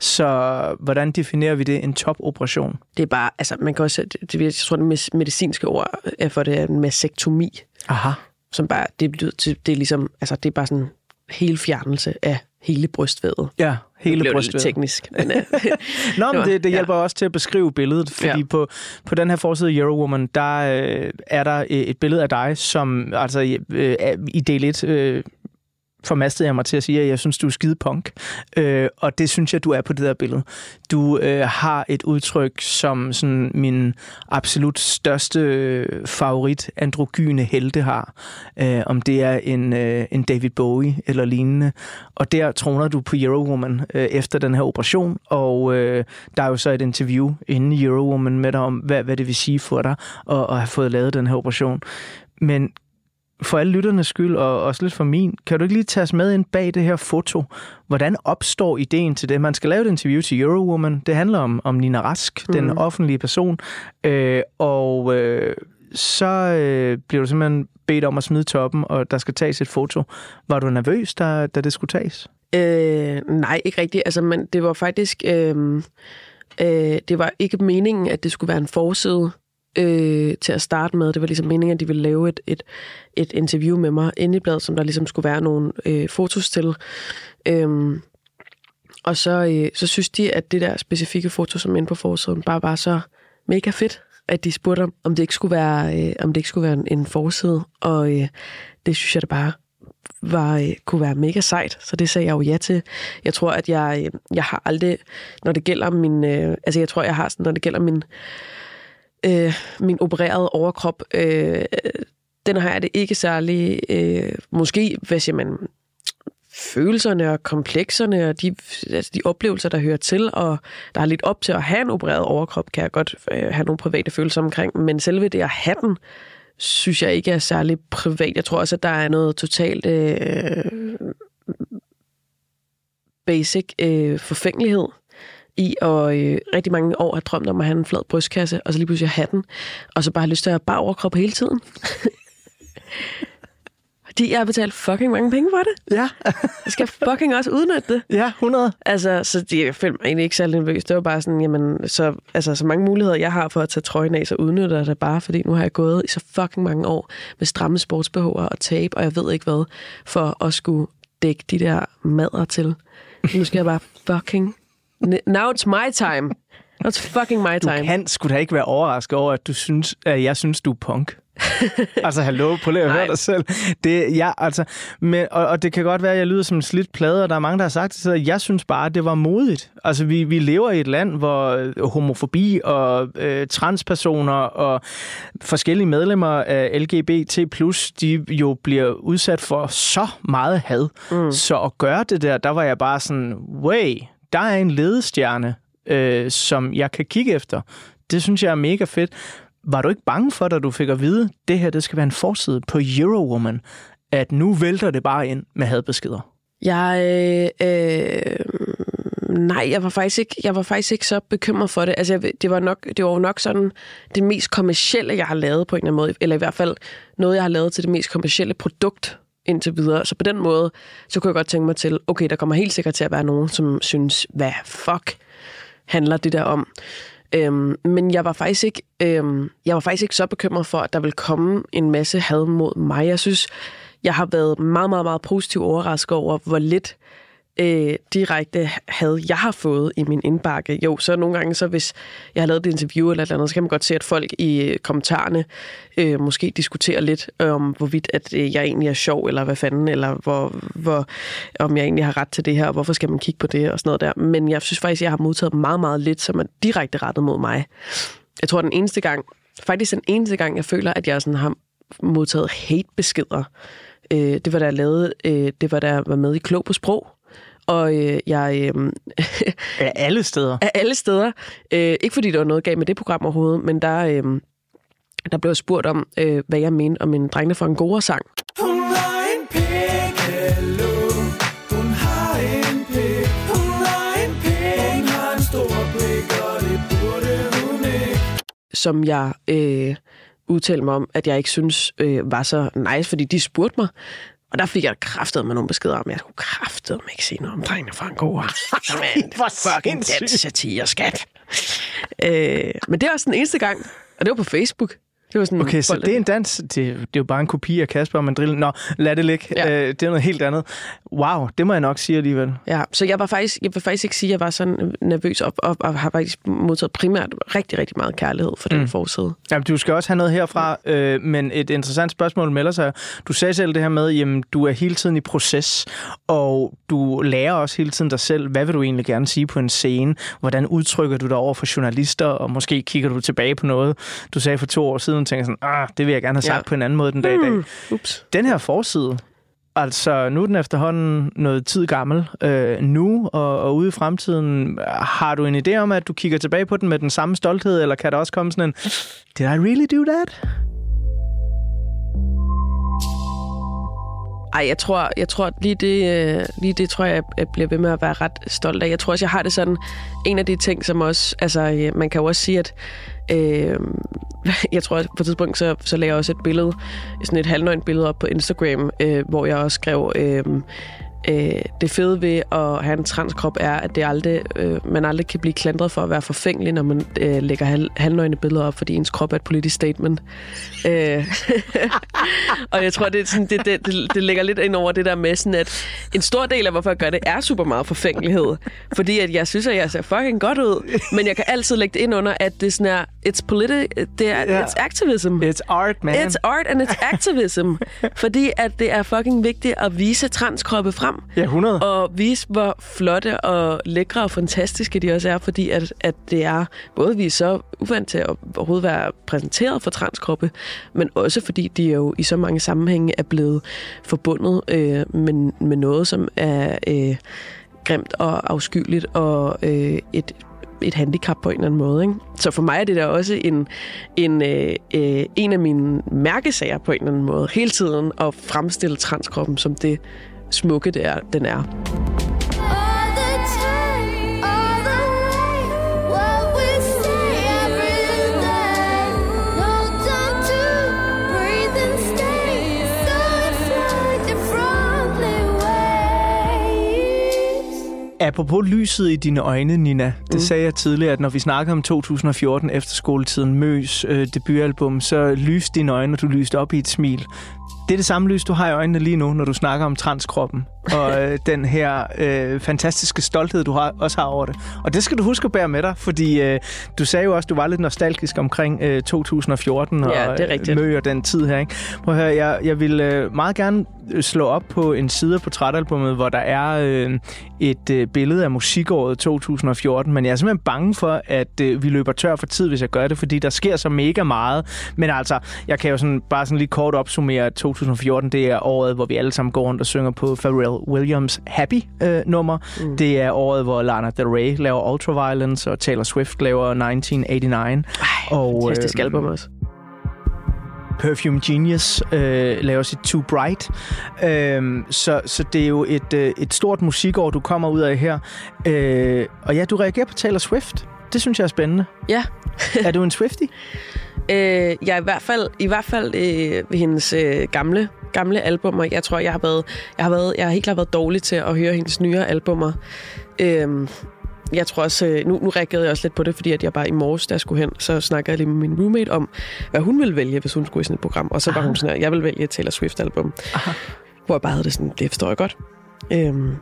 Så hvordan definerer vi det, en topoperation? Det er bare, altså man kan også, det, jeg tror det medicinske ord er for det, er en mastektomi. Aha. Som bare, det, det, det er ligesom, altså det er bare sådan hele fjernelse af hele brystvævet. Ja, hele det brystvævet. Det teknisk. Men, Nå, men det, det hjælper ja. Også til at beskrive billedet, fordi ja. på, på den her forside Eurowoman, der øh, er der et billede af dig, som altså øh, i del et... Øh, formastede jeg mig til at sige, at jeg synes, du er skide punk. Øh, og det synes jeg, du er på det der billede. Du øh, har et udtryk som sådan, min absolut største øh, favorit androgyne helte har. Øh, om det er en, øh, en David Bowie eller lignende. Og der troner du på Eurowoman øh, efter den her operation. Og øh, der er jo så et interview inde i Eurowoman med dig om, hvad, hvad det vil sige for dig at, at have fået lavet den her operation. Men for alle lytternes skyld, og også lidt for min, kan du ikke lige tage os med ind bag det her foto? Hvordan opstår ideen til det? Man skal lave et interview til Eurowoman. Det handler om, om Nina Rask, mm. den offentlige person. Øh, og øh, så øh, bliver du simpelthen bedt om at smide toppen, og der skal tages et foto. Var du nervøs, da, da det skulle tages? Øh, nej, ikke rigtigt. Altså, men det var faktisk... Øh, øh, det var ikke meningen, at det skulle være en forside. Øh, til at starte med. Det var ligesom meningen, at de ville lave et, et, et interview med mig inde i bladet, som der ligesom skulle være nogle øh, fotos til. Øhm, og så, øh, så synes de, at det der specifikke foto, som er inde på forsiden, bare var så mega fedt, at de spurgte, om det ikke skulle være, øh, om det ikke skulle være en, en forside. Og øh, det synes jeg da bare var, øh, kunne være mega sejt. Så det sagde jeg jo ja til. Jeg tror, at jeg, øh, jeg har aldrig, når det gælder min... Øh, altså jeg tror, jeg har sådan, når det gælder min... Øh, min opererede overkrop, øh, den har jeg det ikke særlig, øh, måske, hvad siger man, følelserne og komplekserne og de, altså de oplevelser, der hører til, og der er lidt op til at have en opereret overkrop, kan jeg godt øh, have nogle private følelser omkring, men selve det at have den, synes jeg ikke er særlig privat. Jeg tror også, at der er noget totalt øh, basic øh, forfængelighed i, og øh, rigtig mange år har drømt om at have en flad brystkasse, og så lige pludselig have den, og så bare har lyst til at bare overkrop hele tiden. Fordi jeg har betalt fucking mange penge for det. Ja. Jeg skal fucking også udnytte det. Ja, hundrede. Altså, så det, jeg følte mig egentlig ikke særlig nervøs. Det var bare sådan, jamen, så, altså, så mange muligheder, jeg har for at tage trøjen af, så udnytter jeg det bare, fordi nu har jeg gået i så fucking mange år med stramme sportsbehover og tape, og jeg ved ikke hvad, for at skulle dække de der mader til. Nu skal jeg bare fucking... Now it's my time. It's fucking my time. Du kan sgu da ikke være overrasket over, at du synes, at jeg synes, du er punk. Altså, hallo, på at høre dig selv. Det, ja, altså, men, og, og det kan godt være, at jeg lyder som en slidt plade, og der er mange, der har sagt det, at jeg synes bare, at det var modigt. Altså, vi, vi lever i et land, hvor homofobi og øh, transpersoner og forskellige medlemmer af L G B T plus, de jo bliver udsat for så meget had. Mm. Så at gøre det der, der var jeg bare sådan, way... Der er en ledestjerne, øh, som jeg kan kigge efter. Det synes jeg er mega fedt. Var du ikke bange for, da du fik at vide, det her det skal være en forside på Eurowoman, at nu vælter det bare ind med hadbeskeder? Jeg, øh, nej, jeg var faktisk ikke, jeg var faktisk ikke så bekymret for det. Altså, jeg, det var nok, det var nok sådan det mest kommercielle, jeg har lavet på en eller anden måde, eller i hvert fald noget, jeg har lavet til det mest kommercielle produkt indtil videre. Så på den måde, så kunne jeg godt tænke mig til, okay, der kommer helt sikkert til at være nogen, som synes, hvad fuck handler det der om? Øhm, men jeg var faktisk ikke, øhm, jeg var faktisk ikke så bekymret for, at der ville komme en masse had mod mig. Jeg synes, jeg har været meget, meget, meget positivt overrasket over, hvor lidt øh, direkte had jeg har fået i min indbakke. Jo, så nogle gange, så hvis jeg har lavet et interview eller et eller andet, så kan man godt se, at folk i kommentarerne øh, måske diskuterer lidt om, hvorvidt at jeg egentlig er sjov, eller hvad fanden, eller hvor, hvor, om jeg egentlig har ret til det her, og hvorfor skal man kigge på det, og sådan noget der. Men jeg synes faktisk, at jeg har modtaget meget, meget lidt, som er direkte rettet mod mig. Jeg tror, den eneste gang, faktisk den eneste gang, jeg føler, at jeg sådan har modtaget hate-beskeder. Øh, det var der lavet, øh, det var der var med i Klog på Sprog. Og øh, jeg... Øh, af alle steder? Af alle steder. Øh, ikke fordi der var noget galt med det program overhovedet, men der, øh, der blev spurgt om, øh, hvad jeg mente om en drengene fra Angora-sang. Hun var en pikkelo, hun har en pik, hun har en pik, hun har en stor pik, og det burde hun ikke. Som jeg... Øh, udtalte mig om, at jeg ikke synes øh, var så nice, fordi de spurgte mig. Og der fik jeg kraftet med nogle beskeder om, at jeg skulle kraftedme ikke sige noget om drengene fra Angora. Hvor fucking dansk satire, skat. øh, men det var også den eneste gang, og det var på Facebook. Det var sådan okay, så det er en dans. Det, det er jo bare en kopi af Kasper og Mandrillen. Nå, lad det ligge. Ja. Øh, det er noget helt andet. Wow, det må jeg nok sige alligevel. Ja, så jeg var faktisk, jeg vil faktisk ikke sige, at jeg var sådan nervøs, og, og, og har faktisk modtaget primært rigtig, rigtig meget kærlighed for mm. den forside. Jamen, du skal også have noget herfra, øh, men et interessant spørgsmål melder sig. Du sagde selv det her med, jamen, du er hele tiden i proces, og du lærer også hele tiden dig selv, hvad vil du egentlig gerne sige på en scene? Hvordan udtrykker du dig over for journalister, og måske kigger du tilbage på noget, du sagde for to år siden, og tænker sådan, ah, det vil jeg gerne have sagt ja. På en anden måde den dag i dag. Mm. Ups. Den her forside, altså nu er den efterhånden noget tid gammel, øh, nu og, og ude i fremtiden, har du en idé om, at du kigger tilbage på den med den samme stolthed, eller kan der også komme sådan en, did I really do that? Ej, jeg tror, jeg tror lige det, lige det tror jeg, jeg bliver ved med at være ret stolt af. Jeg tror også, jeg har det sådan, en af de ting, som også, altså man kan jo også sige, at øh, jeg tror på et tidspunkt, så, så lagde jeg også et billede, sådan et halvnøgent billede op på Instagram, øh, hvor jeg også skrev, øh, øh, det fede ved at have en transkrop er, at det aldrig, øh, man aldrig kan blive klandret for at være forfængelig, når man øh, lægger halv, halvnøgne billeder op, fordi ens krop er et politisk statement. Øh. Og jeg tror, det, er sådan, det, det, det, det ligger lidt ind over det der med, sådan, at en stor del af, hvorfor jeg gør det, er super meget forfængelighed. Fordi at jeg synes, at jeg ser fucking godt ud, men jeg kan altid lægge det ind under, at det er sådan her, it's politi- det er, yeah. It's activism. It's art, man. It's art and it's activism. Fordi at det er fucking vigtigt at vise transkroppe frem. Ja, hundrede. Og vise, hvor flotte og lækre og fantastiske de også er, fordi at, at det er både vi er så uvant til at overhovedet være præsenteret for transkroppe, men også fordi de jo i så mange sammenhænge er blevet forbundet øh, med, med noget, som er øh, grimt og afskyeligt og øh, et et handicap på en eller anden måde, ikke? Så for mig er det der også en, en, øh, øh, en af mine mærkesager på en eller anden måde, hele tiden at fremstille transkroppen som det smukke, det er, den er. Apropos lyset i dine øjne, Nina. Det mm. sagde jeg tidligere, at når vi snakkede om to tusind og fjorten efterskoletiden, Møs øh, debutalbum, så lyste dine øjne, og du lyste op i et smil. Det er det samme lys, du har i øjnene lige nu, når du snakker om transkroppen. Og øh, den her øh, fantastiske stolthed, du har, også har over det. Og det skal du huske at bære med dig, fordi øh, du sagde jo også, at du var lidt nostalgisk omkring øh, to tusind og fjorten og ja, øh, Mø og den tid her. Ikke? Prøv at høre, jeg, jeg vil øh, meget gerne slå op på en side af portrætalbummet, hvor der er øh, et øh, billede af musikåret to tusind og fjorten, men jeg er simpelthen bange for, at øh, vi løber tør for tid, hvis jeg gør det, fordi der sker så mega meget. Men altså, jeg kan jo sådan, bare sådan lige kort opsummere, at to tusind og fjorten, det er året, hvor vi alle sammen går rundt og synger på Pharrell Williams' Happy-nummer. Øh, mm. Det er året, hvor Lana Del Rey laver Ultraviolence, og Taylor Swift laver nitten otteogfirs. Ej, og, fantastisk øh, album også. Perfume Genius øh, laver sit Too Bright. Øh, så, så det er jo et, øh, et stort musikår, du kommer ud af her. Øh, og ja, du reagerer på Taylor Swift. Det synes jeg er spændende. Ja. Er du en Swiftie? Øh, jeg ja, i hvert fald, i hvert fald øh, ved hendes øh, gamle gamle albumer. Jeg tror, jeg har været, jeg har været, jeg har helt klart været dårlig til at høre hendes nyere albumer. Øhm, jeg tror også, nu, nu reagerede jeg også lidt på det, fordi at jeg bare i morges, der skulle hen, så snakkede jeg lige med min roommate om, hvad hun ville vælge, hvis hun skulle i sådan et program. Og så var Aha. hun sådan, at jeg ville vælge et Taylor Swift-album. Aha. Hvor jeg bare havde det sådan, det forstår jeg godt. Øhm,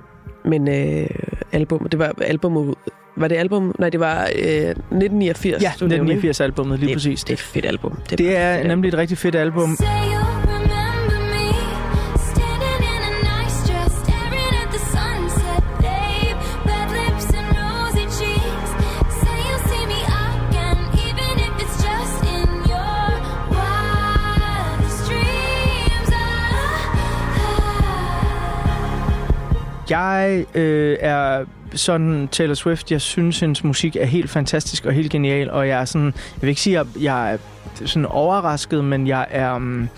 men øh, album, det var albumet, var det album? Nej, det var øh, nitten niogfirs. Ja, nitten niogfirs-albummet, lige det, præcis. Det er et fedt album. Det, det er fedt nemlig album. Et rigtig fedt album. Jeg øh, er sådan Taylor Swift. Jeg synes, hendes musik er helt fantastisk og helt genial. Og jeg er sådan... Jeg vil ikke sige, at jeg er sådan overrasket, men jeg er... Um,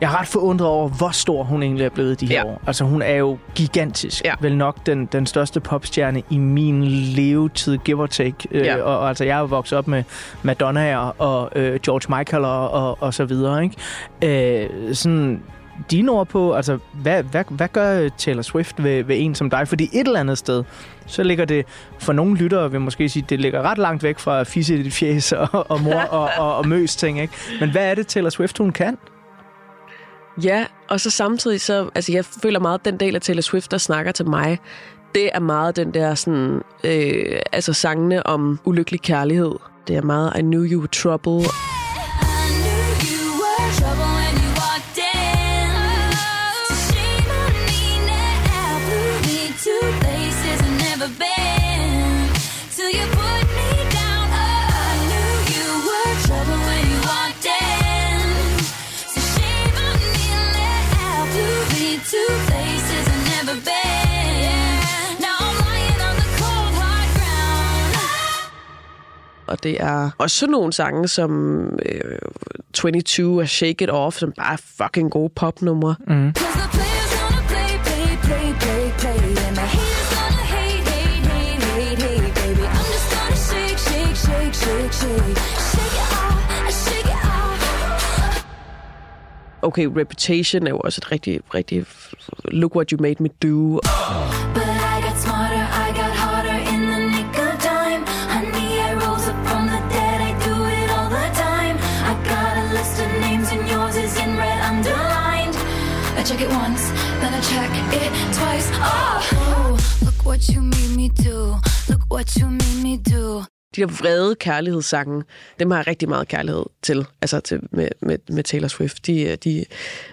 jeg er ret forundret over, hvor stor hun egentlig er blevet de her ja. år. Altså, hun er jo gigantisk. Ja. Vel nok den, den største popstjerne i min levetid, give or take. Ja. Øh, og, og altså, jeg er jo vokset op med Madonna og, og øh, George Michael og, og, og så videre, ikke? Øh, sådan... Dine ord på, altså, hvad, hvad, hvad gør Taylor Swift ved, ved en som dig? Fordi et eller andet sted, så ligger det, for nogle lyttere vil måske sige, det ligger ret langt væk fra fisse i dit fjes og, og mor og, og, og møs ting, ikke? Men hvad er det, Taylor Swift, hun kan? Ja, og så samtidig så, altså jeg føler meget, den del af Taylor Swift, der snakker til mig, det er meget den der sådan, øh, altså sangene om ulykkelig kærlighed. Det er meget, I knew you were trouble. Og det er også sådan nogle sange som øh, toogtyve og Shake It Off, som bare er fucking gode popnumre. Mm. Okay, Reputation er jo også et rigtig, rigtig... Look What You Made Me Do... Check it once, then I check it twice. Oh! Oh, look what you made me do. Look what you made me do. De der vrede kærlighedssange, dem har jeg rigtig meget kærlighed til, altså til, med, med, med Taylor Swift. De, de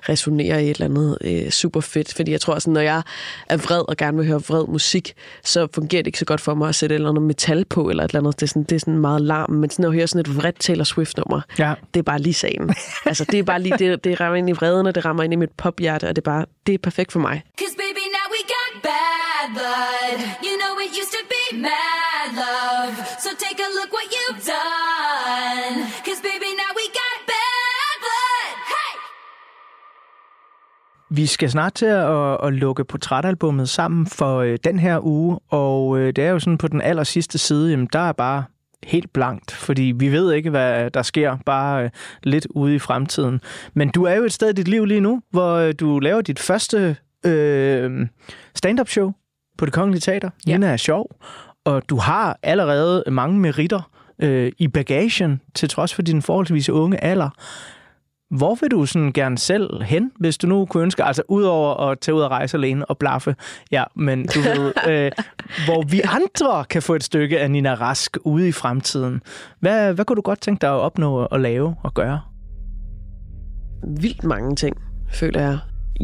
resonerer i et eller andet øh, super fedt, fordi jeg tror, at når jeg er vred og gerne vil høre vred musik, så fungerer det ikke så godt for mig at sætte et eller andet metal på, eller et eller andet. Det er sådan, det er sådan meget larm, men sådan at høre sådan et vredt Taylor Swift-nummer, ja. Det er bare lige sagen. Altså, det er bare lige, det, det rammer ind i vreden, og det rammer ind i mit pophjerte, og det er bare, det er perfekt for mig. Cause baby, now we got bad blood. You know it used to be mad love. So take a look what you've done, cause baby now we got bad blood. Hey! Vi skal snart til at, at lukke portrætalbummet sammen for øh, den her uge, og øh, det er jo sådan på den aller sidste side, jamen, der er bare helt blankt, fordi vi ved ikke, hvad der sker, bare øh, lidt ude i fremtiden. Men du er jo et sted i dit liv lige nu, hvor øh, du laver dit første øh, stand-up show på Det Kongelige Teater. Ja. Nina er sjov. Og du har allerede mange meritter øh, i bagagen, til trods for din forholdsvis unge alder. Hvor vil du sådan gerne selv hen, hvis du nu kunne ønske, altså udover at tage ud og rejse alene og blaffe, ja, men du ved, øh, hvor vi andre kan få et stykke af Nina Rask ude i fremtiden. Hvad, hvad kunne du godt tænke dig at opnå at lave og gøre? Vildt mange ting, føler jeg.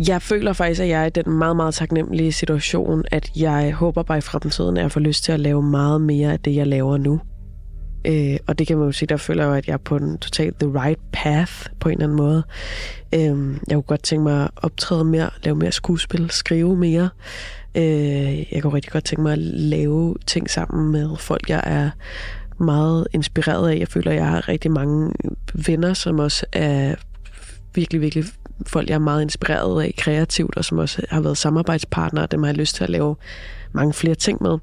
Jeg føler faktisk, at jeg er i den meget, meget taknemmelige situation, at jeg håber bare i fremtiden, at jeg får lyst til at lave meget mere af det, jeg laver nu. Øh, og det kan man jo sige, der føler jeg, at jeg er på en totalt the right path på en eller anden måde. Øh, jeg kunne godt tænke mig at optræde mere, lave mere skuespil, skrive mere. Øh, jeg kunne rigtig godt tænke mig at lave ting sammen med folk, jeg er meget inspireret af. Jeg føler, at jeg har rigtig mange venner, som også er virkelig, virkelig... folk, jeg er meget inspireret af kreativt, og som også har været samarbejdspartnere, og dem har jeg lyst til at lave mange flere ting med.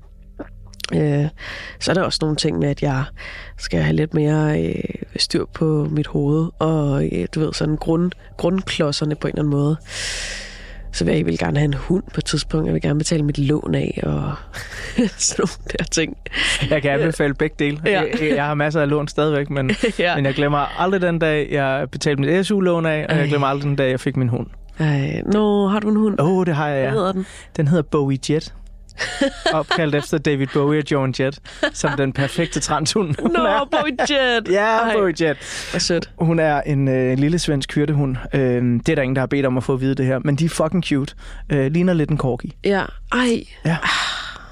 Øh, så er der også nogle ting med, at jeg skal have lidt mere øh, styr på mit hoved, og øh, du ved, sådan grund, grundklodserne på en eller anden måde. Så vil jeg vil gerne have en hund på et tidspunkt, jeg vil gerne betale mit lån af, og sådan nogle der ting. Jeg kan anbefale begge dele. Ja. Jeg, jeg har masser af lån stadigvæk, men, ja. men jeg glemmer aldrig den dag, jeg betalte mit S U-lån af, og Ej. jeg glemmer aldrig den dag, jeg fik min hund. Ej. Nå, har du en hund? Åh, oh, det har jeg, ja. Hvad hedder den? Den hedder Bowie Jett. Opkaldt efter David Bowie og John Jett, som den perfekte transhund. Nå, no, Bowie Jett! Ja, yeah, Bowie Jett. Hvor sødt. Hun er en øh, lille svensk hyrtehund. Øh, det er der ingen, der har bedt om at få at vide det her, men de er fucking cute. Øh, ligner lidt en corgi. Ja, ej. Ja,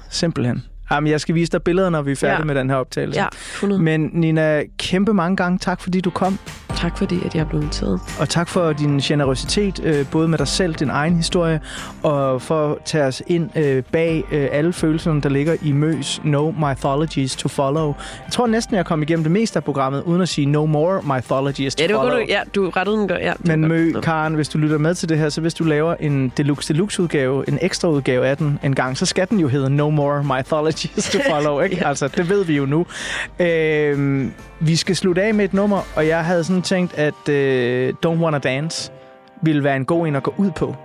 simpelthen. Jamen, jeg skal vise dig billeder, når vi er færdige ja. med den her optagelse. Ja, hundrede. Men Nina, kæmpe mange gange tak, fordi du kom. Tak fordi, at jeg blev inviteret. Og tak for din generøsitet, både med dig selv, din egen historie, og for at tage os ind bag alle følelserne, der ligger i Møs No Mythologies to Follow. Jeg tror næsten, jeg kom igennem det meste af programmet, uden at sige No More Mythologies to ja, det var Follow. Godt, du, ja, du rettede den godt. Ja, men Mø, Karen, hvis du lytter med til det her, så hvis du laver en deluxe deluxe udgave, en ekstra udgave af den en gang, så skal den jo hedde No More Mythologies to Follow, ikke? Ja. Altså, det ved vi jo nu. Øh, vi skal slutte af med et nummer, og jeg havde sådan tænkt, at øh, Don't Wanna Dance ville være en god en at gå ud på.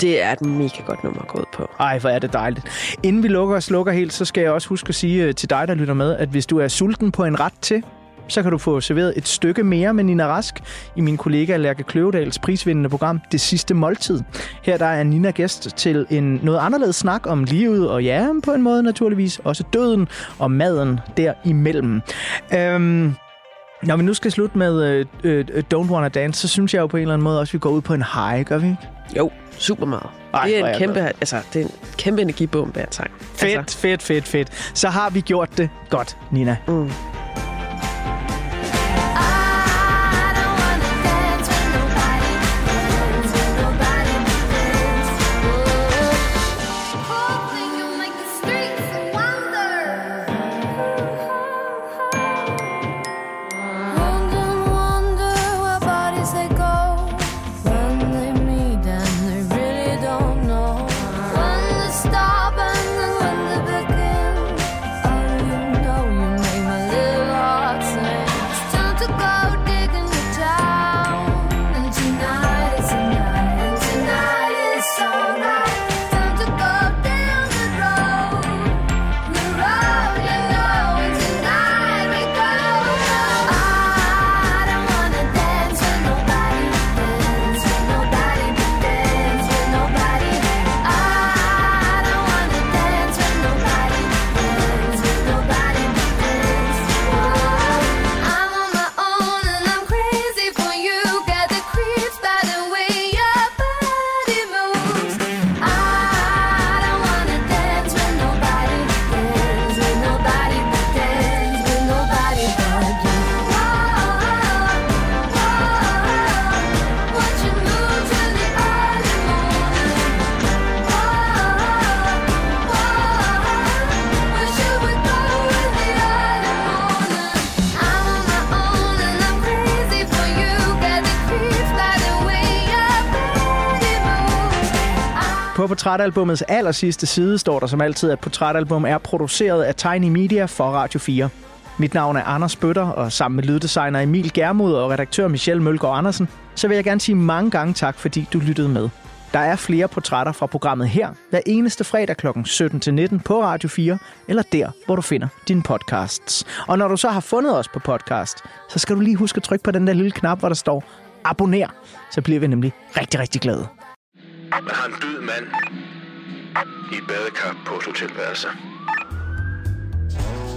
Det er et mega godt nummer at gå ud på. Ej, hvor er det dejligt. Inden vi lukker og slukker helt, så skal jeg også huske at sige til dig, der lytter med, at hvis du er sulten på en ret til, så kan du få serveret et stykke mere med Nina Rask i min kollega Lærke Kløvedals prisvindende program Det Sidste Måltid. Her der er Nina gæst til en noget anderledes snak om livet og ja, på en måde naturligvis, også døden og maden derimellem. Øhm, når vi nu skal slutte med øh, Don't Wanna Dance, så synes jeg jo på en eller anden måde også, vi går ud på en high, gør vi ikke? Jo, super meget. Ej, det, er en kæmpe, altså, det er en kæmpe energibombe af sang. Fedt, altså. fedt, fedt, fedt. Så har vi gjort det godt, Nina. Mm. På Portrætalbummets allersidste side står der som altid, at Portrætalbum er produceret af Tiny Media for Radio fire. Mit navn er Anders Bøtter, og sammen med lyddesigner Emil Germod og redaktør Michelle Mølgaard Andersen, så vil jeg gerne sige mange gange tak, fordi du lyttede med. Der er flere portrætter fra programmet her, hver eneste fredag kl. sytten til nitten på Radio fire, eller der, hvor du finder dine podcasts. Og når du så har fundet os på podcast, så skal du lige huske at trykke på den der lille knap, hvor der står abonner, så bliver vi nemlig rigtig, rigtig glade. Man har en død mand i et badekar på et hotelværelse.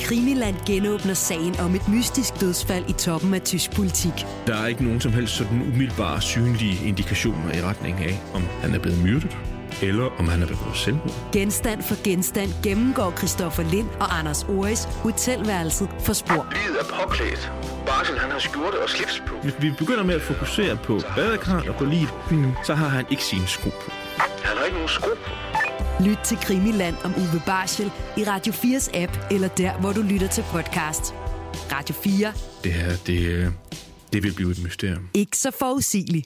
Krimiland genåbner sagen om et mystisk dødsfald i toppen af tysk politik. Der er ikke nogen som helst sådan umiddelbare synlige indikationer i retning af, om han er blevet myrdet, eller om han er begået selvmord. Genstand for genstand gennemgår Christoffer Lind og Anders Oris hotelværelset for spor. Livet er påklædt. Barschel, han har skjorte og slips på. Hvis vi begynder med at fokusere på badekarret og på livet, så har han ikke sine sko på. Han har ikke nogen sko på. Lyt til Krimiland om Uwe Barschel i Radio fires app, eller der, hvor du lytter til podcast. Radio fire. Det her, det, det vil blive et mysterium. Ikke så forudsigeligt.